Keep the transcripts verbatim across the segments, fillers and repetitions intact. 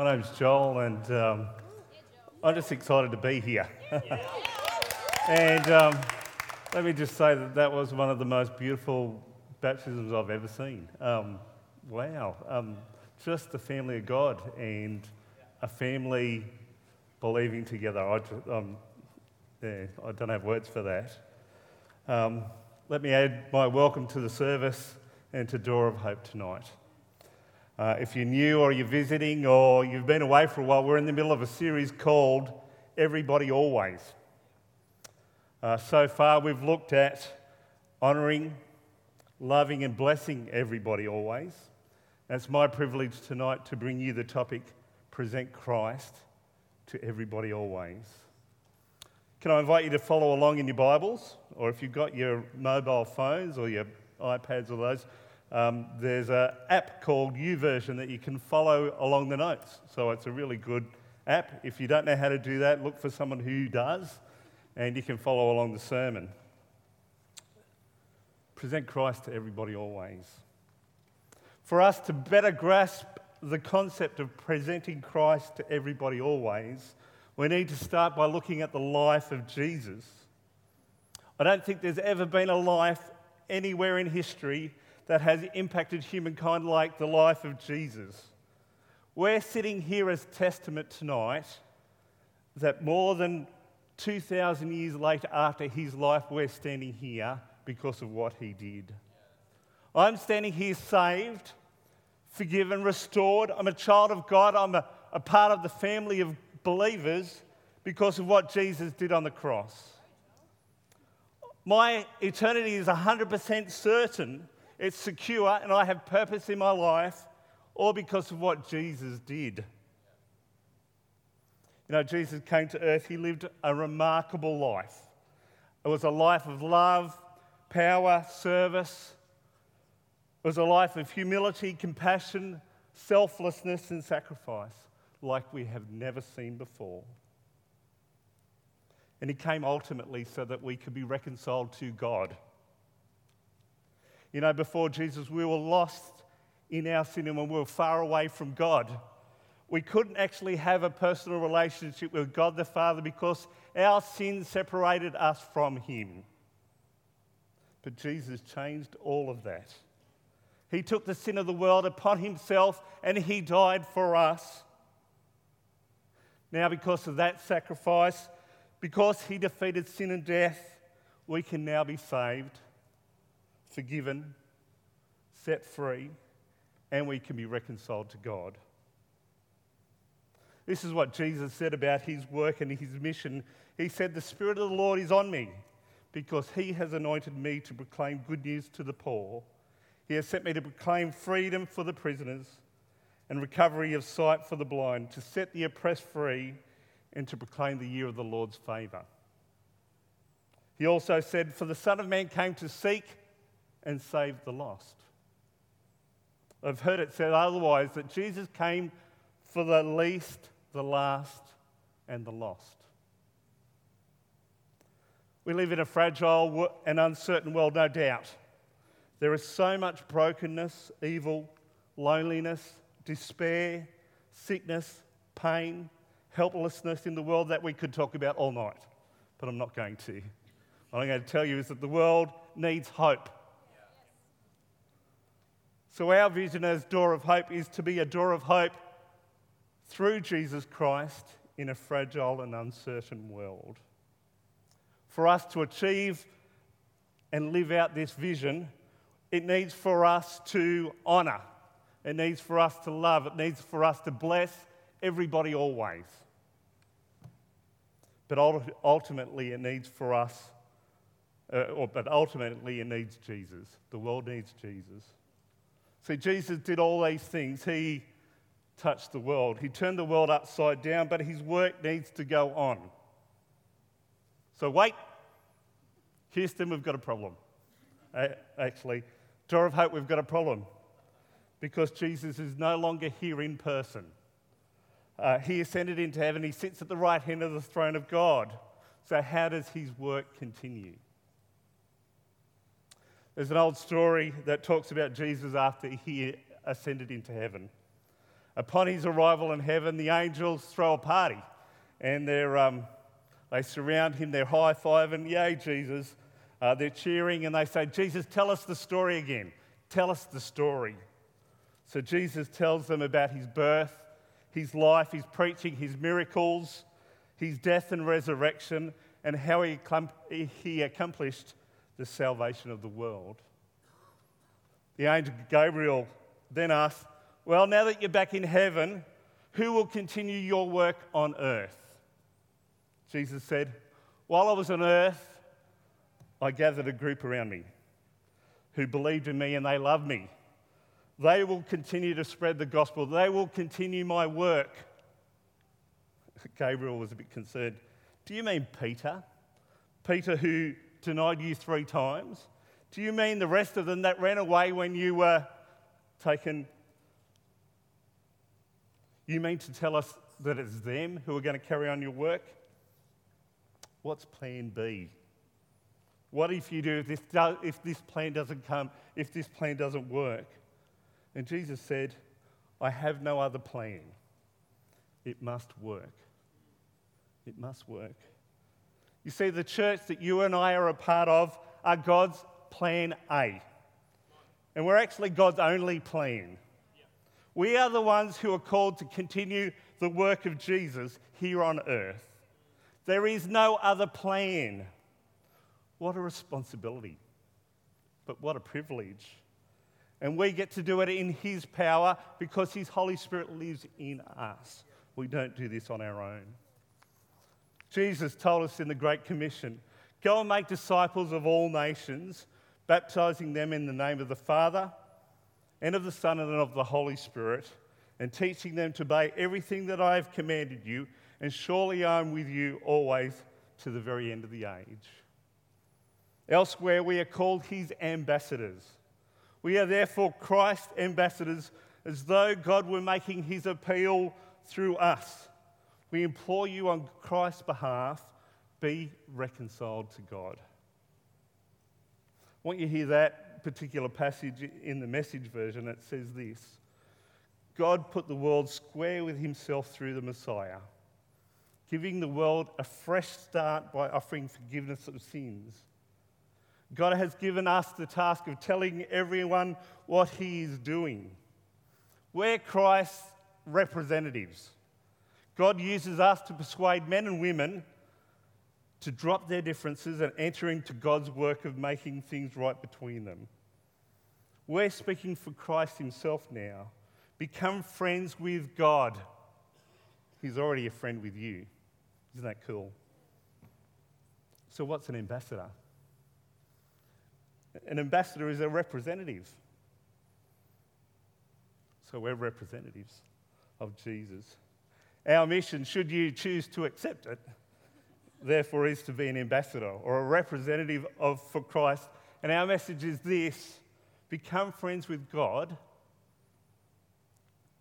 My name's Joel, and um, I'm just excited to be here. And um, let me just say that that was one of the most beautiful baptisms I've ever seen. Um, wow. Um, just the family of God and a family believing together. I, um, yeah, I don't have words for that. Um, let me add my welcome to the service and to Door of Hope tonight. Uh, if you're new or you're visiting or you've been away for a while, we're in the middle of a series called Everybody Always. Uh, so far, we've looked at honouring, loving and blessing everybody always. And it's my privilege tonight to bring you the topic, Present Christ to Everybody Always. Can I invite you to follow along in your Bibles, or if you've got your mobile phones or your iPads or those, Um, there's an app called YouVersion that you can follow along the notes. So it's a really good app. If you don't know how to do that, look for someone who does, and you can follow along the sermon. Present Christ to everybody always. For us to better grasp the concept of presenting Christ to everybody always, we need to start by looking at the life of Jesus. I don't think there's ever been a life anywhere in history that has impacted humankind like the life of Jesus. We're sitting here as testament tonight that more than two thousand years later after his life, we're standing here because of what he did. I'm standing here saved, forgiven, restored. I'm a child of God. I'm a, a part of the family of believers because of what Jesus did on the cross. My eternity is one hundred percent certain. It's secure, and I have purpose in my life, all because of what Jesus did. You know, Jesus came to earth. He lived a remarkable life. It was a life of love, power, service. It was a life of humility, compassion, selflessness, and sacrifice like we have never seen before. And he came ultimately so that we could be reconciled to God. You know, before Jesus, we were lost in our sin and we were far away from God. We couldn't actually have a personal relationship with God the Father because our sin separated us from him. But Jesus changed all of that. He took the sin of the world upon himself and he died for us. Now, because of that sacrifice, because he defeated sin and death, we can now be saved, forgiven, set free, and we can be reconciled to God. This is what Jesus said about his work and his mission. He said, "The Spirit of the Lord is on me because he has anointed me to proclaim good news to the poor. He has sent me to proclaim freedom for the prisoners and recovery of sight for the blind, to set the oppressed free and to proclaim the year of the Lord's favour." He also said, "For the Son of Man came to seek and save the lost." I've heard it said otherwise, that Jesus came for the least, the last, and the lost. We live in a fragile and uncertain world, no doubt. There is so much brokenness, evil, loneliness, despair, sickness, pain, helplessness in the world that we could talk about all night, but I'm not going to. What I'm going to tell you is that the world needs hope. So our vision as Door of Hope is to be a door of hope through Jesus Christ in a fragile and uncertain world. For us to achieve and live out this vision, it needs for us to honour, it needs for us to love, it needs for us to bless everybody always. But ultimately it needs for us, uh, or, but ultimately it needs Jesus. The world needs Jesus. See, Jesus did all these things. He touched the world. He turned the world upside down, but his work needs to go on. So wait, Kirsten, we've got a problem. Actually, Door of Hope, we've got a problem because Jesus is no longer here in person. Uh, he ascended into heaven. He sits at the right hand of the throne of God. So how does his work continue? There's an old story that talks about Jesus after he ascended into heaven. upon his arrival in heaven, the angels throw a party and they're, um, they surround him, they're high-fiving, yay, Jesus. Uh, they're cheering and they say, Jesus, tell us the story again. Tell us the story. So Jesus tells them about his birth, his life, his preaching, his miracles, his death and resurrection, and how he, he accomplished the salvation of the world. The angel Gabriel then asks, well, now that you're back in heaven, who will continue your work on earth? Jesus said, while I was on earth, I gathered a group around me who believed in me and they loved me. They will continue to spread the gospel. They will continue my work. Gabriel was a bit concerned. Do you mean Peter? Peter who denied you three times? Do you mean the rest of them that ran away when you were taken? You mean to tell us that it's them who are going to carry on your work? What's plan B? What if you do, if this, do, if this plan doesn't come, if this plan doesn't work? And Jesus said, I have no other plan. It must work. It must work. You see, the church that you and I are a part of are God's plan A. And we're actually God's only plan. Yeah. We are the ones who are called to continue the work of Jesus here on earth. There is no other plan. What a responsibility, but what a privilege. And we get to do it in his power because his Holy Spirit lives in us. We don't do this on our own. Jesus told us in the Great Commission, go and make disciples of all nations, baptizing them in the name of the Father and of the Son and of the Holy Spirit, and teaching them to obey everything that I have commanded you, and surely I am with you always to the very end of the age. Elsewhere, we are called his ambassadors. We are therefore Christ's ambassadors, as though God were making his appeal through us. We implore you on Christ's behalf, be reconciled to God. I want you to hear that particular passage in the Message version that says this. God put the world square with himself through the Messiah, giving the world a fresh start by offering forgiveness of sins. God has given us the task of telling everyone what he is doing. We're Christ's representatives. God uses us to persuade men and women to drop their differences and enter into God's work of making things right between them. We're speaking for Christ himself now. Become friends with God. He's already a friend with you. Isn't that cool? So what's an ambassador? An ambassador is a representative. So we're representatives of Jesus. Our mission, should you choose to accept it, therefore is to be an ambassador or a representative of for Christ. And our message is this, become friends with God.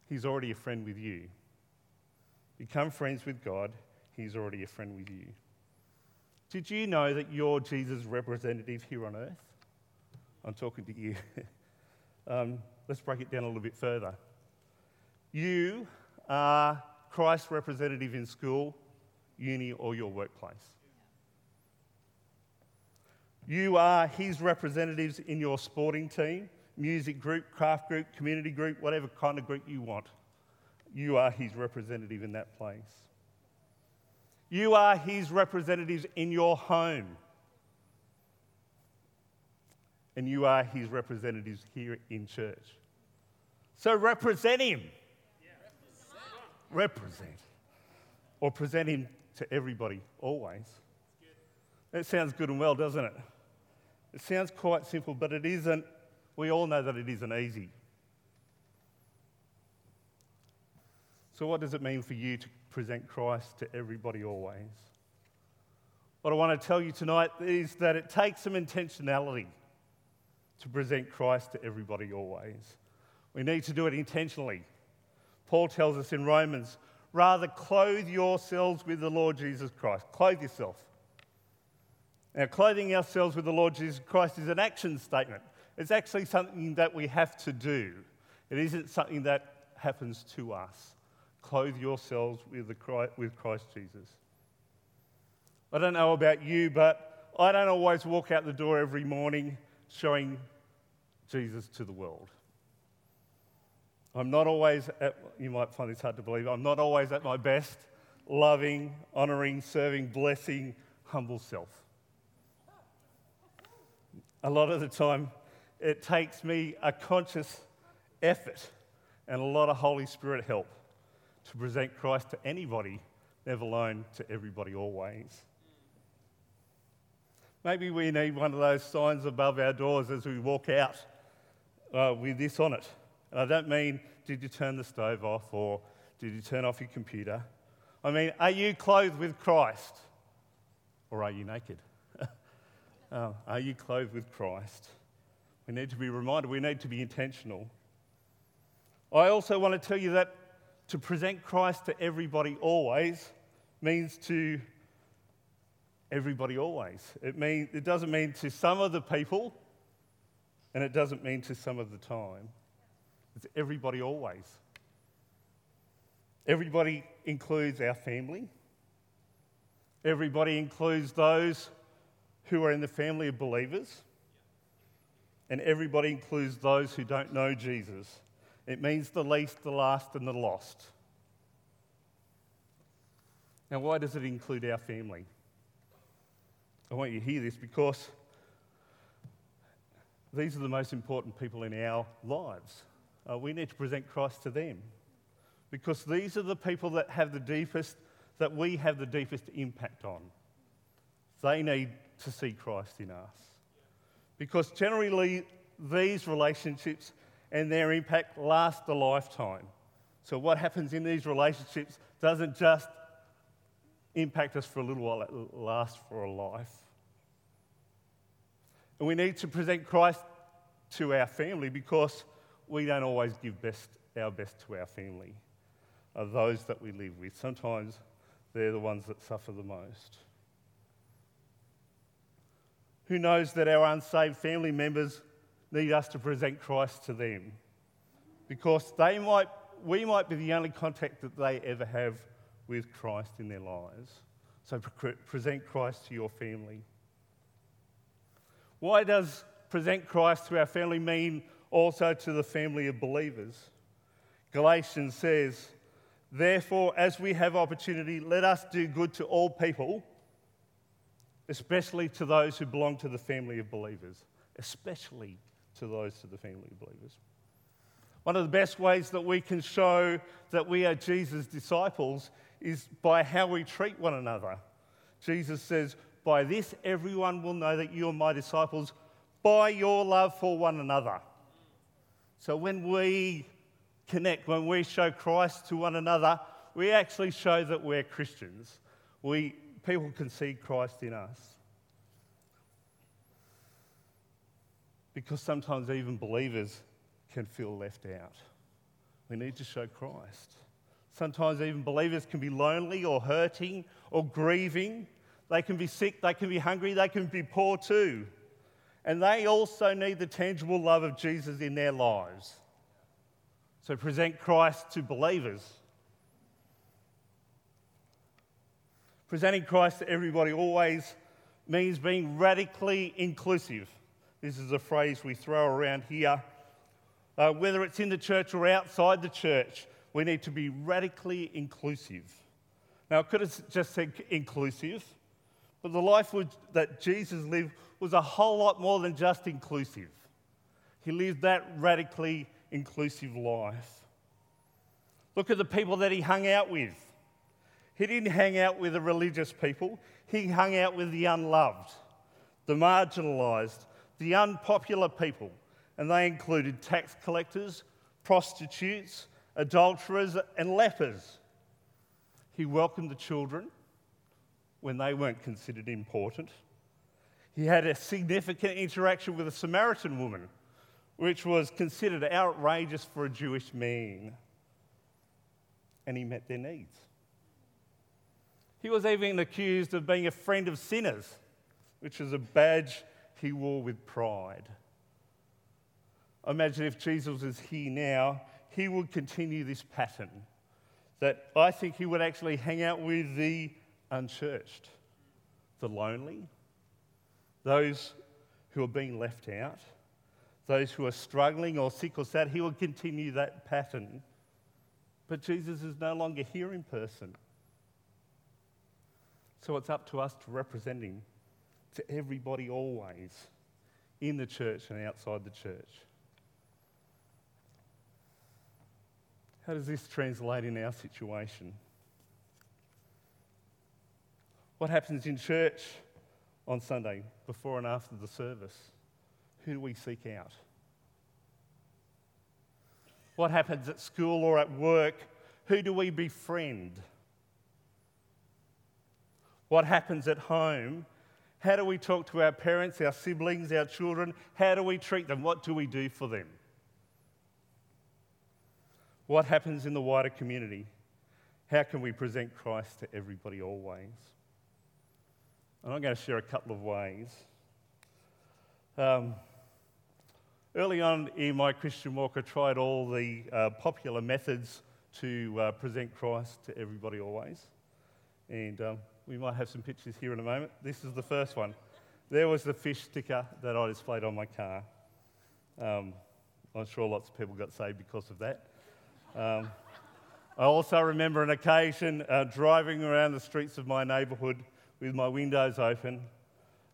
He's already a friend with you. Become friends with God. He's already a friend with you. Did you know that you're Jesus' representative here on earth? I'm talking to you. um, let's break it down a little bit further. You are Christ's representative in school, uni, or your workplace. You are his representatives in your sporting team, music group, craft group, community group, whatever kind of group you want. You are his representative in that place. You are his representatives in your home. And you are his representatives here in church. So represent him. Yeah. Represent. represent. Or present him to everybody, always. That sounds good and well, doesn't it? It sounds quite simple, but it isn't. We all know that it isn't easy. So what does it mean for you to present Christ to everybody, always? What I want to tell you tonight is that it takes some intentionality to present Christ to everybody always. We need to do it intentionally. Paul tells us in Romans, rather clothe yourselves with the Lord Jesus Christ. Clothe yourself. Now, clothing ourselves with the Lord Jesus Christ is an action statement. It's actually something that we have to do. It isn't something that happens to us. Clothe yourselves with, the Christ, with Christ Jesus. I don't know about you, but I don't always walk out the door every morning showing Jesus to the world. I'm not always at, you might find this hard to believe, I'm not always at my best, loving, honouring, serving, blessing, humble self. A lot of the time, it takes me a conscious effort and a lot of Holy Spirit help to present Christ to anybody, let alone to everybody always. Maybe we need one of those signs above our doors as we walk out uh, with this on it. And I don't mean, did you turn the stove off or did you turn off your computer? I mean, are you clothed with Christ or are you naked? uh, are you clothed with Christ? We need to be reminded, we need to be intentional. I also want to tell you that to present Christ to everybody always means to everybody always. It means it doesn't mean to some of the people and it doesn't mean to some of the time. It's everybody always. Everybody includes our family. Everybody includes those who are in the family of believers. And everybody includes those who don't know Jesus. It means the least, the last, and the lost. Now, why does it include our family? I want you to hear this because these are the most important people in our lives. Uh, we need to present Christ to them because these are the people that have the deepest, that we have the deepest impact on. They need to see Christ in us. Because generally, these relationships and their impact last a lifetime. So what happens in these relationships doesn't just impact us for a little while, it lasts for a life. And we need to present Christ to our family because we don't always give best, our best to our family, uh, those that we live with. Sometimes they're the ones that suffer the most. Who knows that our unsaved family members need us to present Christ to them because they might, we might be the only contact that they ever have with Christ in their lives. So pre- present Christ to your family. Why does present Christ to our family mean also to the family of believers? Galatians says, "Therefore, as we have opportunity, let us do good to all people, especially to those who belong to the family of believers." Especially to those to the family of believers. One of the best ways that we can show that we are Jesus' disciples is by how we treat one another. Jesus says, "By this everyone will know that you are my disciples, by your love for one another." So when we connect, when we show Christ to one another, we actually show that we're Christians. We people can see Christ in us. Because sometimes even believers can feel left out. We need to show Christ. Sometimes even believers can be lonely or hurting or grieving. They can be sick, they can be hungry, they can be poor too. And they also need the tangible love of Jesus in their lives. So present Christ to believers. Presenting Christ to everybody always means being radically inclusive. This is a phrase we throw around here. Uh, whether it's in the church or outside the church, we need to be radically inclusive. Now, I could have just said inclusive, but the life would, that Jesus lived was a whole lot more than just inclusive. He lived that radically inclusive life. Look at the people that he hung out with. He didn't hang out with the religious people. He hung out with the unloved, the marginalised, the unpopular people, and they included tax collectors, prostitutes, adulterers, and lepers. He welcomed the children when they weren't considered important. He had a significant interaction with a Samaritan woman, which was considered outrageous for a Jewish man, and he met their needs. He was even accused of being a friend of sinners, which is a badge he wore with pride. I imagine if Jesus was here now, he would continue this pattern, that I think he would actually hang out with the unchurched, the lonely, those who are being left out, those who are struggling or sick or sad. He will continue that pattern. But Jesus is no longer here in person. So it's up to us to represent him to everybody always, in the church and outside the church. How does this translate in our situation? What happens in church on Sunday, before and after the service? Who do we seek out? What happens at school or at work? Who do we befriend? What happens at home? How do we talk to our parents, our siblings, our children? How do we treat them? What do we do for them? What happens in the wider community? How can we present Christ to everybody always? And I'm going to share a couple of ways. Um, early on in my Christian walk, I tried all the uh, popular methods to uh, present Christ to everybody always. And um, we might have some pictures here in a moment. This is the first one. There was the fish sticker that I displayed on my car. Um, I'm sure lots of people got saved because of that. Um, I also remember an occasion uh, driving around the streets of my neighbourhood with my windows open,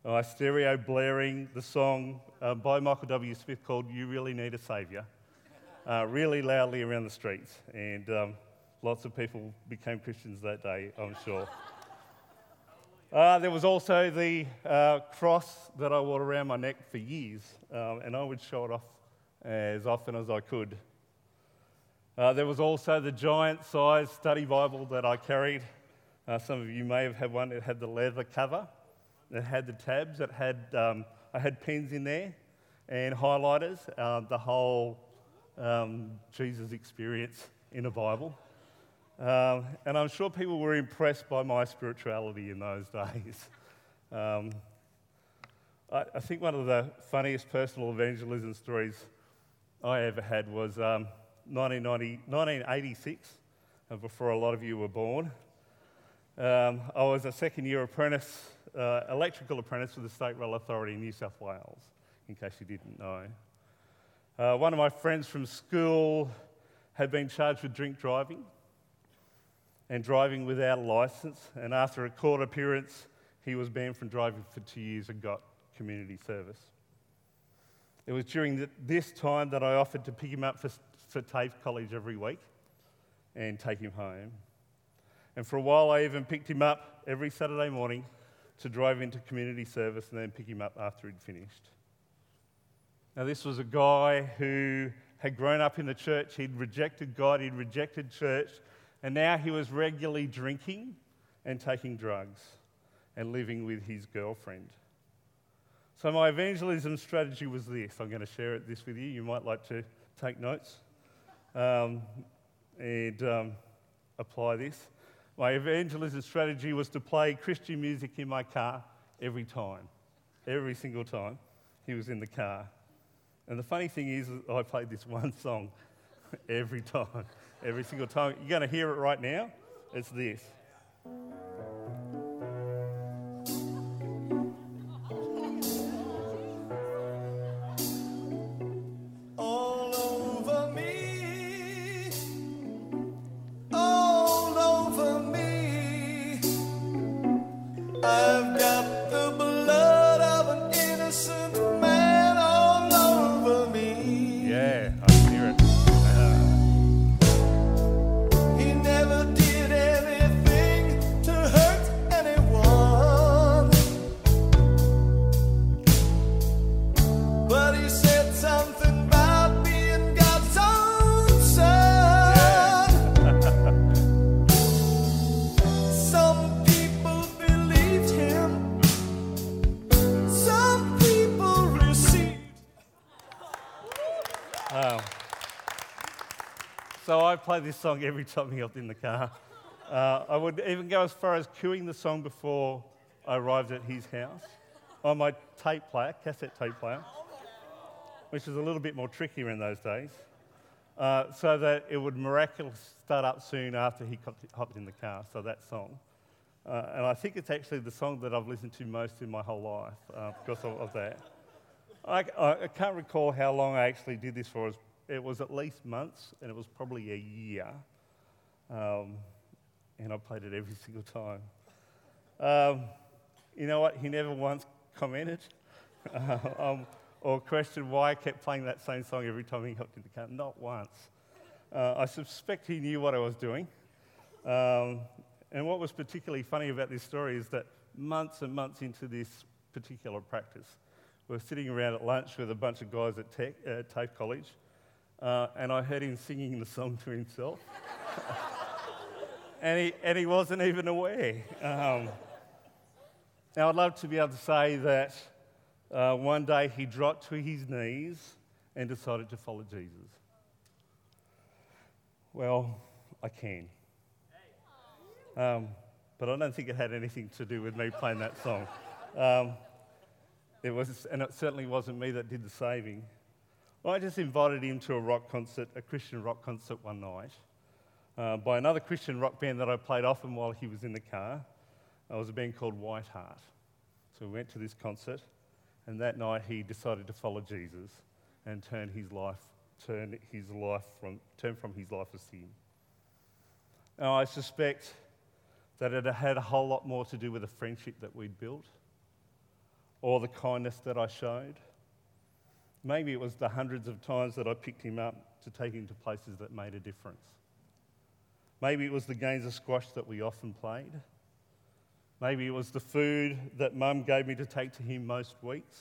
my stereo blaring, the song uh, by Michael W. Smith called You Really Need a Saviour, uh, really loudly around the streets. And um, lots of people became Christians that day, I'm sure. Uh, there was also the uh, cross that I wore around my neck for years, um, and I would show it off as often as I could. Uh, there was also the giant-sized study Bible that I carried. Uh, some of you may have had one. It had the leather cover. It had the tabs. It had um, I had pens in there and highlighters. Uh, the whole um, Jesus experience in a Bible. Um, and I'm sure people were impressed by my spirituality in those days. Um, I, I think one of the funniest personal evangelism stories I ever had was um, nineteen eighty-six, uh, before a lot of you were born. Um, I was a second-year apprentice, uh, electrical apprentice with the State Rail Authority in New South Wales, in case you didn't know. Uh, one of my friends from school had been charged with drink driving and driving without a licence, and after a court appearance, he was banned from driving for two years and got community service. It was during the, this time that I offered to pick him up for, for TAFE college every week and take him home. And for a while, I even picked him up every Saturday morning to drive into community service and then pick him up after he'd finished. Now, this was a guy who had grown up in the church. He'd rejected God. He'd rejected church. And now he was regularly drinking and taking drugs and living with his girlfriend. So my evangelism strategy was this. I'm going to share it this with you. You might like to take notes um, and um, apply this. My evangelism strategy was to play Christian music in my car every time, every single time he was in the car. And the funny thing is, I played this one song every time, every single time. You're going to hear it right now. It's this. Play this song every time he got in the car. Uh, I would even go as far as queuing the song before I arrived at his house on my tape player, cassette tape player, which was a little bit more trickier in those days. uh, so that it would miraculously start up soon after he hopped in the car, so that song. Uh, and I think it's actually the song that I've listened to most in my whole life uh, because of, of that. I, I can't recall how long I actually did this for. It was at least months, and it was probably a year. Um, and I played it every single time. Um, you know what? He never once commented uh, um, or questioned why I kept playing that same song every time he hopped in the car. Not once. Uh, I suspect he knew what I was doing. Um, and what was particularly funny about this story is that months and months into this particular practice, we were sitting around at lunch with a bunch of guys at tech, uh, TAFE College, uh, and I heard him singing the song to himself. And he and he wasn't even aware. Um, now, I'd love to be able to say that uh, one day he dropped to his knees and decided to follow Jesus. Well, I can. Um, but I don't think it had anything to do with me playing that song. Um, it was, and it certainly wasn't me that did the saving. Well, I just invited him to a rock concert, a Christian rock concert one night. Uh, by another Christian rock band that I played often while he was in the car. It was a band called Whiteheart. So we went to this concert, and that night he decided to follow Jesus and turn his life, turn his life from, turn from his life of sin. Now I suspect that it had a whole lot more to do with the friendship that we'd built, or the kindness that I showed. Maybe it was the hundreds of times that I picked him up to take him to places that made a difference. Maybe it was the games of squash that we often played. Maybe it was the food that Mum gave me to take to him most weeks.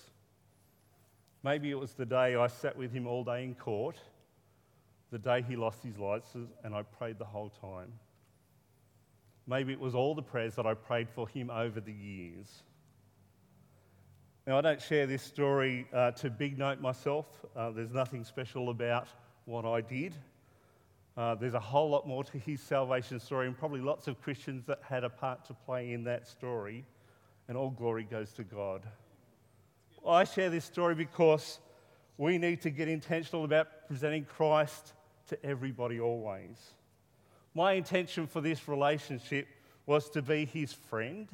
Maybe it was the day I sat with him all day in court, the day he lost his license, and I prayed the whole time. Maybe it was all the prayers that I prayed for him over the years. Now, I don't share this story uh, to big note myself. Uh, there's nothing special about what I did. Uh, there's a whole lot more to his salvation story, and probably lots of Christians that had a part to play in that story, and all glory goes to God. I share this story because we need to get intentional about presenting Christ to everybody always. My intention for this relationship was to be his friend,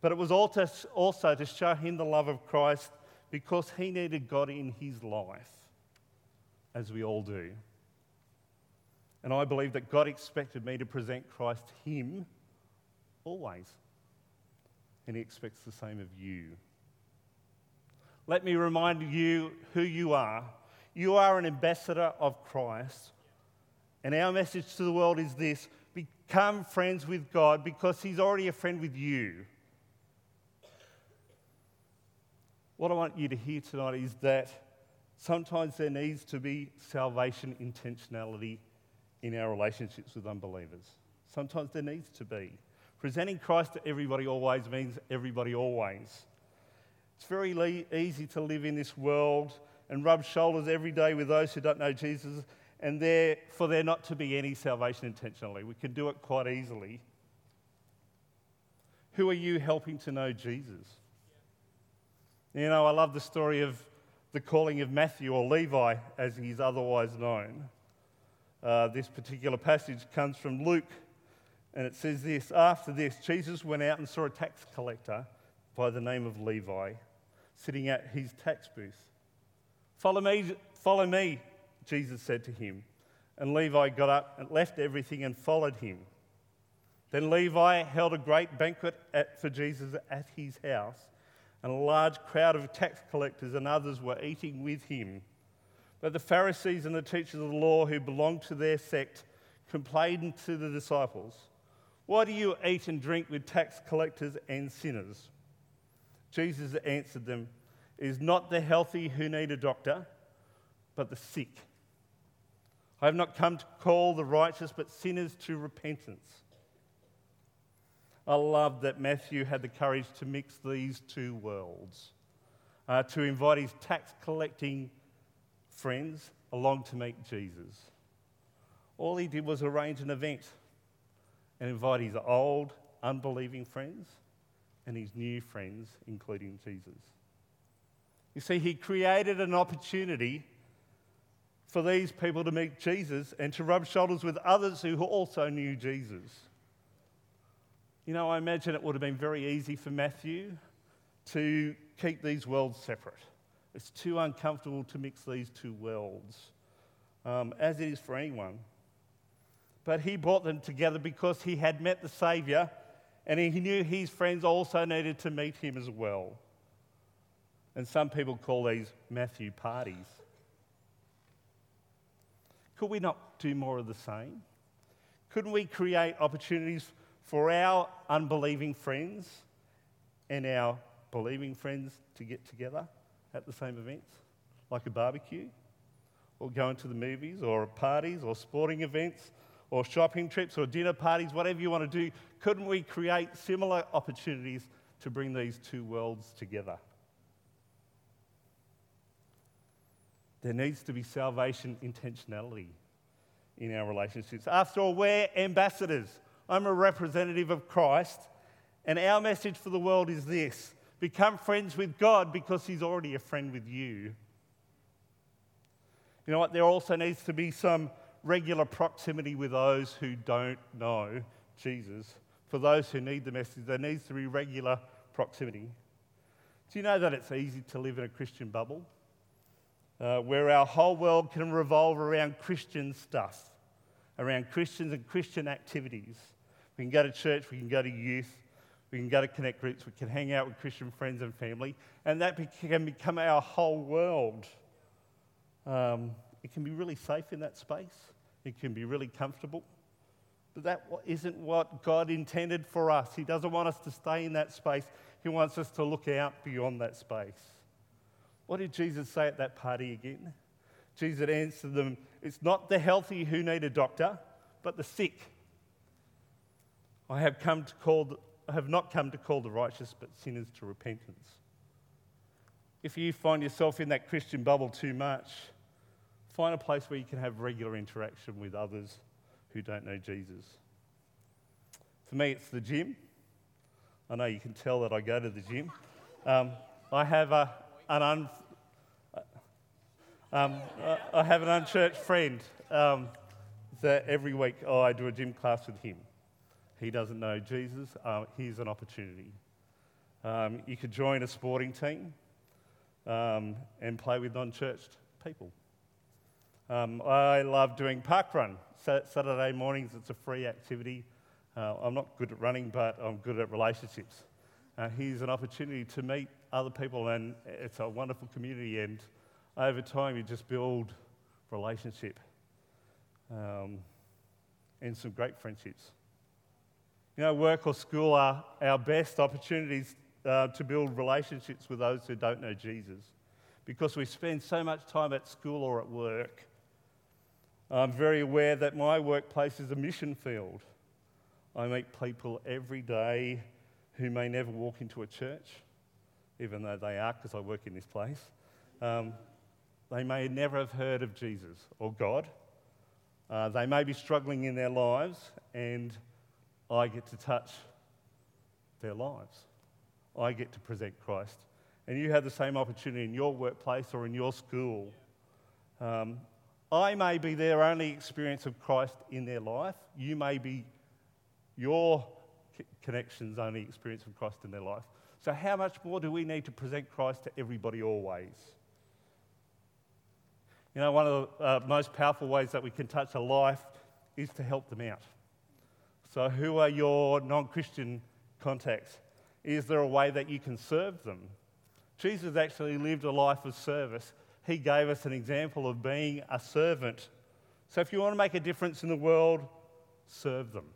but it was also to show him the love of Christ because he needed God in his life, as we all do. And I believe that God expected me to present Christ to him always. And he expects the same of you. Let me remind you who you are. You are an ambassador of Christ. And our message to the world is this: become friends with God because he's already a friend with you. What I want you to hear tonight is that sometimes there needs to be salvation intentionality in our relationships with unbelievers. Sometimes there needs to be. Presenting Christ to everybody always means everybody always. It's very le- easy to live in this world and rub shoulders every day with those who don't know Jesus, and there, for there not to be any salvation intentionally. We can do it quite easily. Who are you helping to know Jesus? You know, I love the story of the calling of Matthew, or Levi, as he's otherwise known. Uh, this particular passage comes from Luke, and it says this: after this, Jesus went out and saw a tax collector by the name of Levi sitting at his tax booth. Follow me, follow me, Jesus said to him. And Levi got up and left everything and followed him. Then Levi held a great banquet at, for Jesus at his house, and a large crowd of tax collectors and others were eating with him. But the Pharisees and the teachers of the law who belonged to their sect complained to the disciples, "Why do you eat and drink with tax collectors and sinners?" Jesus answered them, "It is not the healthy who need a doctor, but the sick. I have not come to call the righteous, but sinners to repentance." I love that Matthew had the courage to mix these two worlds, uh, to invite his tax-collecting friends along to meet Jesus. All he did was arrange an event and invite his old, unbelieving friends and his new friends, including Jesus. You see, he created an opportunity for these people to meet Jesus and to rub shoulders with others who also knew Jesus. You know, I imagine it would have been very easy for Matthew to keep these worlds separate. It's too uncomfortable to mix these two worlds, um, as it is for anyone. But he brought them together because he had met the Saviour and he knew his friends also needed to meet him as well. And some people call these Matthew parties. Could we not do more of the same? Couldn't we create opportunities for our unbelieving friends and our believing friends to get together at the same events, like a barbecue, or going to the movies, or parties, or sporting events, or shopping trips, or dinner parties, whatever you want to do? Couldn't we create similar opportunities to bring these two worlds together? There needs to be salvation intentionality in our relationships. After all, we're ambassadors. I'm a representative of Christ, and our message for the world is this: become friends with God because he's already a friend with you. You know what? There also needs to be some regular proximity with those who don't know Jesus. For those who need the message, there needs to be regular proximity. Do you know that it's easy to live in a Christian bubble? Uh, where our whole world can revolve around Christian stuff, around Christians and Christian activities. We can go to church, we can go to youth, we can go to connect groups, we can hang out with Christian friends and family, and that be- can become our whole world. Um, it can be really safe in that space. It can be really comfortable. But that isn't what God intended for us. He doesn't want us to stay in that space. He wants us to look out beyond that space. What did Jesus say at that party again? Jesus answered them, it's not the healthy who need a doctor, but the sick. I have come to call the, I have not come to call the righteous, but sinners to repentance. If you find yourself in that Christian bubble too much, find a place where you can have regular interaction with others who don't know Jesus. For me, it's the gym. I know you can tell that I go to the gym. Um, I have a... An un, um, I have an unchurched friend um, that every week oh, I do a gym class with him. He doesn't know Jesus. Uh, here's an opportunity. Um, you could join a sporting team um, and play with non-churched people. Um, I love doing park run. So Saturday mornings, it's a free activity. Uh, I'm not good at running, but I'm good at relationships. Uh, here's an opportunity to meet other people, and it's a wonderful community, and over time you just build relationship um, and some great friendships. You know, work or school are our best opportunities uh, to build relationships with those who don't know Jesus, because we spend so much time at school or at work. I'm very aware that my workplace is a mission field. I meet people every day who may never walk into a church, even though they are, because I work in this place. Um, they may never have heard of Jesus or God. Uh, they may be struggling in their lives, and I get to touch their lives. I get to present Christ. And you have the same opportunity in your workplace or in your school. Um, I may be their only experience of Christ in their life. You may be your connection's only experience of Christ in their life. So how much more do we need to present Christ to everybody always? You know, one of the uh, most powerful ways that we can touch a life is to help them out. So who are your non-Christian contacts? Is there a way that you can serve them? Jesus actually lived a life of service. He gave us an example of being a servant. So if you want to make a difference in the world, serve them.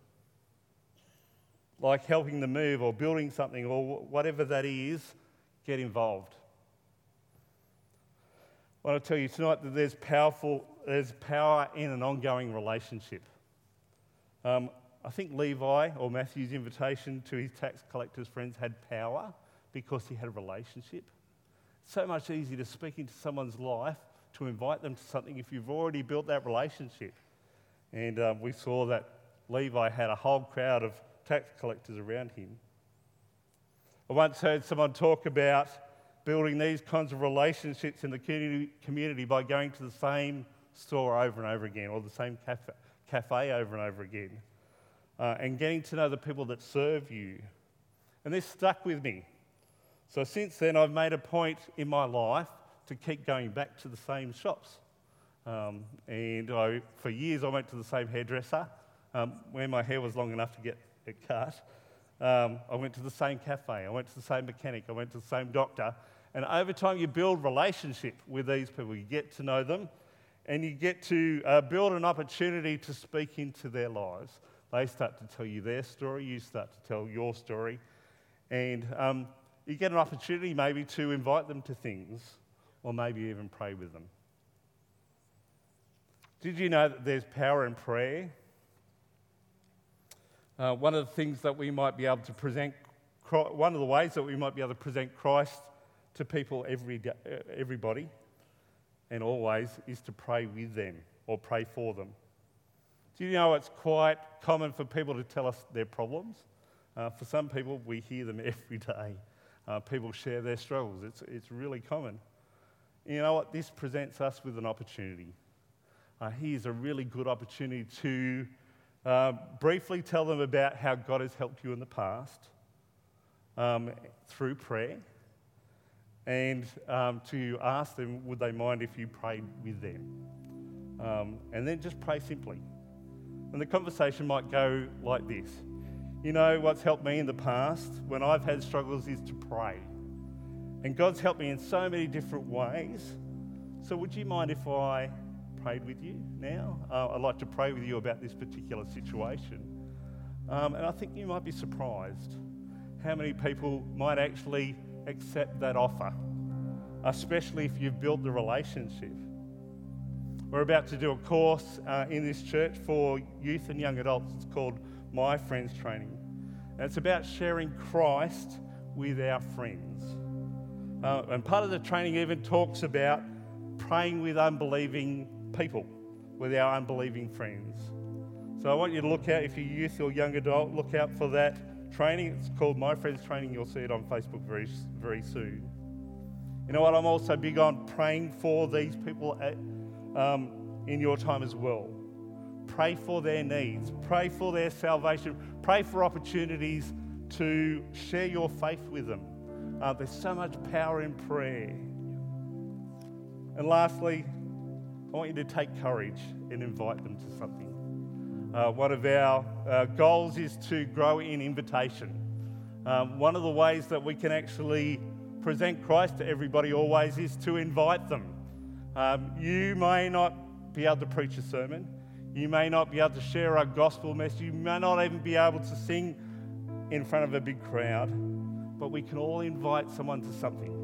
Like helping them move or building something or whatever that is, get involved. I want to tell you tonight that there's powerful, there's power in an ongoing relationship. Um, I think Levi or Matthew's invitation to his tax collector's friends had power because he had a relationship. It's so much easier to speak into someone's life, to invite them to something if you've already built that relationship. And um, we saw that Levi had a whole crowd of tax collectors around him. I once heard someone talk about building these kinds of relationships in the community by going to the same store over and over again, or the same cafe, cafe over and over again, uh, and getting to know the people that serve you. And this stuck with me. So since then, I've made a point in my life to keep going back to the same shops. Um, and I, for years, I went to the same hairdresser, um, where my hair was long enough to get it cut. Um, I went to the same cafe, I went to the same mechanic, I went to the same doctor. And over time, you build relationship with these people. You get to know them, and you get to uh, build an opportunity to speak into their lives. They start to tell you their story, you start to tell your story. And um, you get an opportunity maybe to invite them to things, or maybe even pray with them. Did you know that there's power in prayer? Uh, one of the things that we might be able to present, one of the ways that we might be able to present Christ to people, every day, everybody, and always, is to pray with them or pray for them. Do you know it's quite common for people to tell us their problems? Uh, for some people, we hear them every day. Uh, people share their struggles. It's it's really common. You know what? This presents us with an opportunity. Uh, here's a really good opportunity to uh, briefly tell them about how God has helped you in the past um, through prayer, and um, to ask them, would they mind if you prayed with them? Um, and then just pray simply. And the conversation might go like this. You know, what's helped me in the past when I've had struggles is to pray. And God's helped me in so many different ways. So would you mind if I prayed with you now? Uh, I'd like to pray with you about this particular situation. Um, and I think you might be surprised how many people might actually accept that offer, especially if you've built the relationship. We're about to do a course uh, in this church for youth and young adults. It's called My Friends Training. And it's about sharing Christ with our friends. Uh, and part of the training even talks about praying with unbelieving people, with our unbelieving friends. So I want you to look out, if you're youth or young adult, look out for that training. It's called My Friends Training. You'll see it on Facebook very, very soon. You know what? I'm also big on praying for these people at, um, in your time as well. Pray for their needs. Pray for their salvation. Pray for opportunities to share your faith with them. Uh, there's so much power in prayer. And lastly, I want you to take courage and invite them to something. Uh, one of our uh, goals is to grow in invitation. Um, one of the ways that we can actually present Christ to everybody always is to invite them. Um, you may not be able to preach a sermon. You may not be able to share a gospel message. You may not even be able to sing in front of a big crowd. But we can all invite someone to something.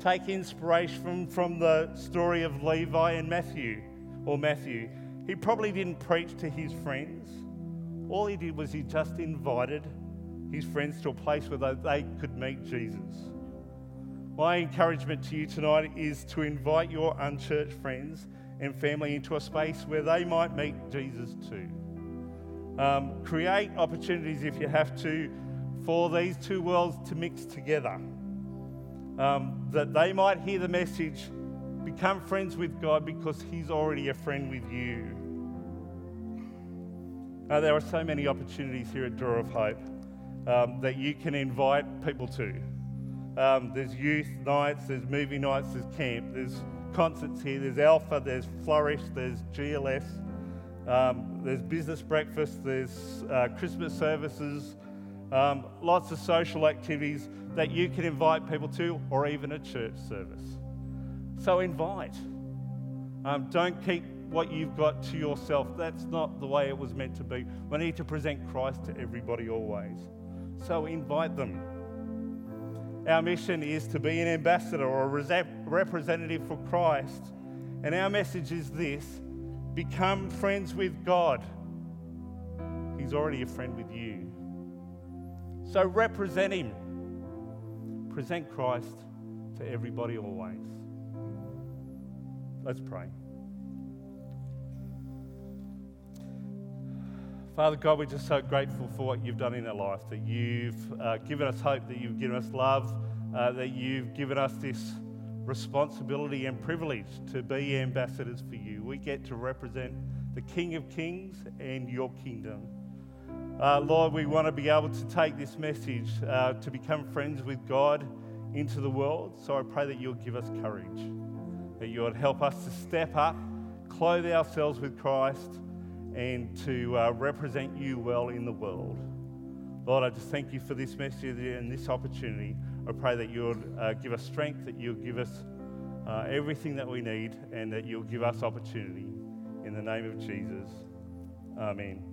Take inspiration from, from the story of Levi and Matthew, or Matthew. He probably didn't preach to his friends. All he did was he just invited his friends to a place where they could meet Jesus. My encouragement to you tonight is to invite your unchurched friends and family into a space where they might meet Jesus too. Um, create opportunities, if you have to, for these two worlds to mix together. Um, that they might hear the message, become friends with God because He's already a friend with you. Now, there are so many opportunities here at Door of Hope um, that you can invite people to. Um, there's youth nights, there's movie nights, there's camp, there's concerts here, there's Alpha, there's Flourish, there's G L S, um, there's business breakfast, there's uh, Christmas services, um, lots of social activities that you can invite people to, or even a church service. So invite. Um, don't keep what you've got to yourself. That's not the way it was meant to be. We need to present Christ to everybody always. So invite them. Our mission is to be an ambassador or a representative for Christ. And our message is this: become friends with God. He's already a friend with you. So represent Him. Present Christ to everybody always. Let's pray. Father God, we're just so grateful for what you've done in our life, that you've uh, given us hope, that you've given us love, uh, that you've given us this responsibility and privilege to be ambassadors for you. We get to represent the King of Kings and your kingdom. Uh, Lord, we want to be able to take this message uh, to become friends with God into the world. So I pray that you'll give us courage, that you'll help us to step up, clothe ourselves with Christ, and to uh, represent you well in the world. Lord, I just thank you for this message and this opportunity. I pray that you'll uh, give us strength, that you'll give us uh, everything that we need, and that you'll give us opportunity. In the name of Jesus, amen.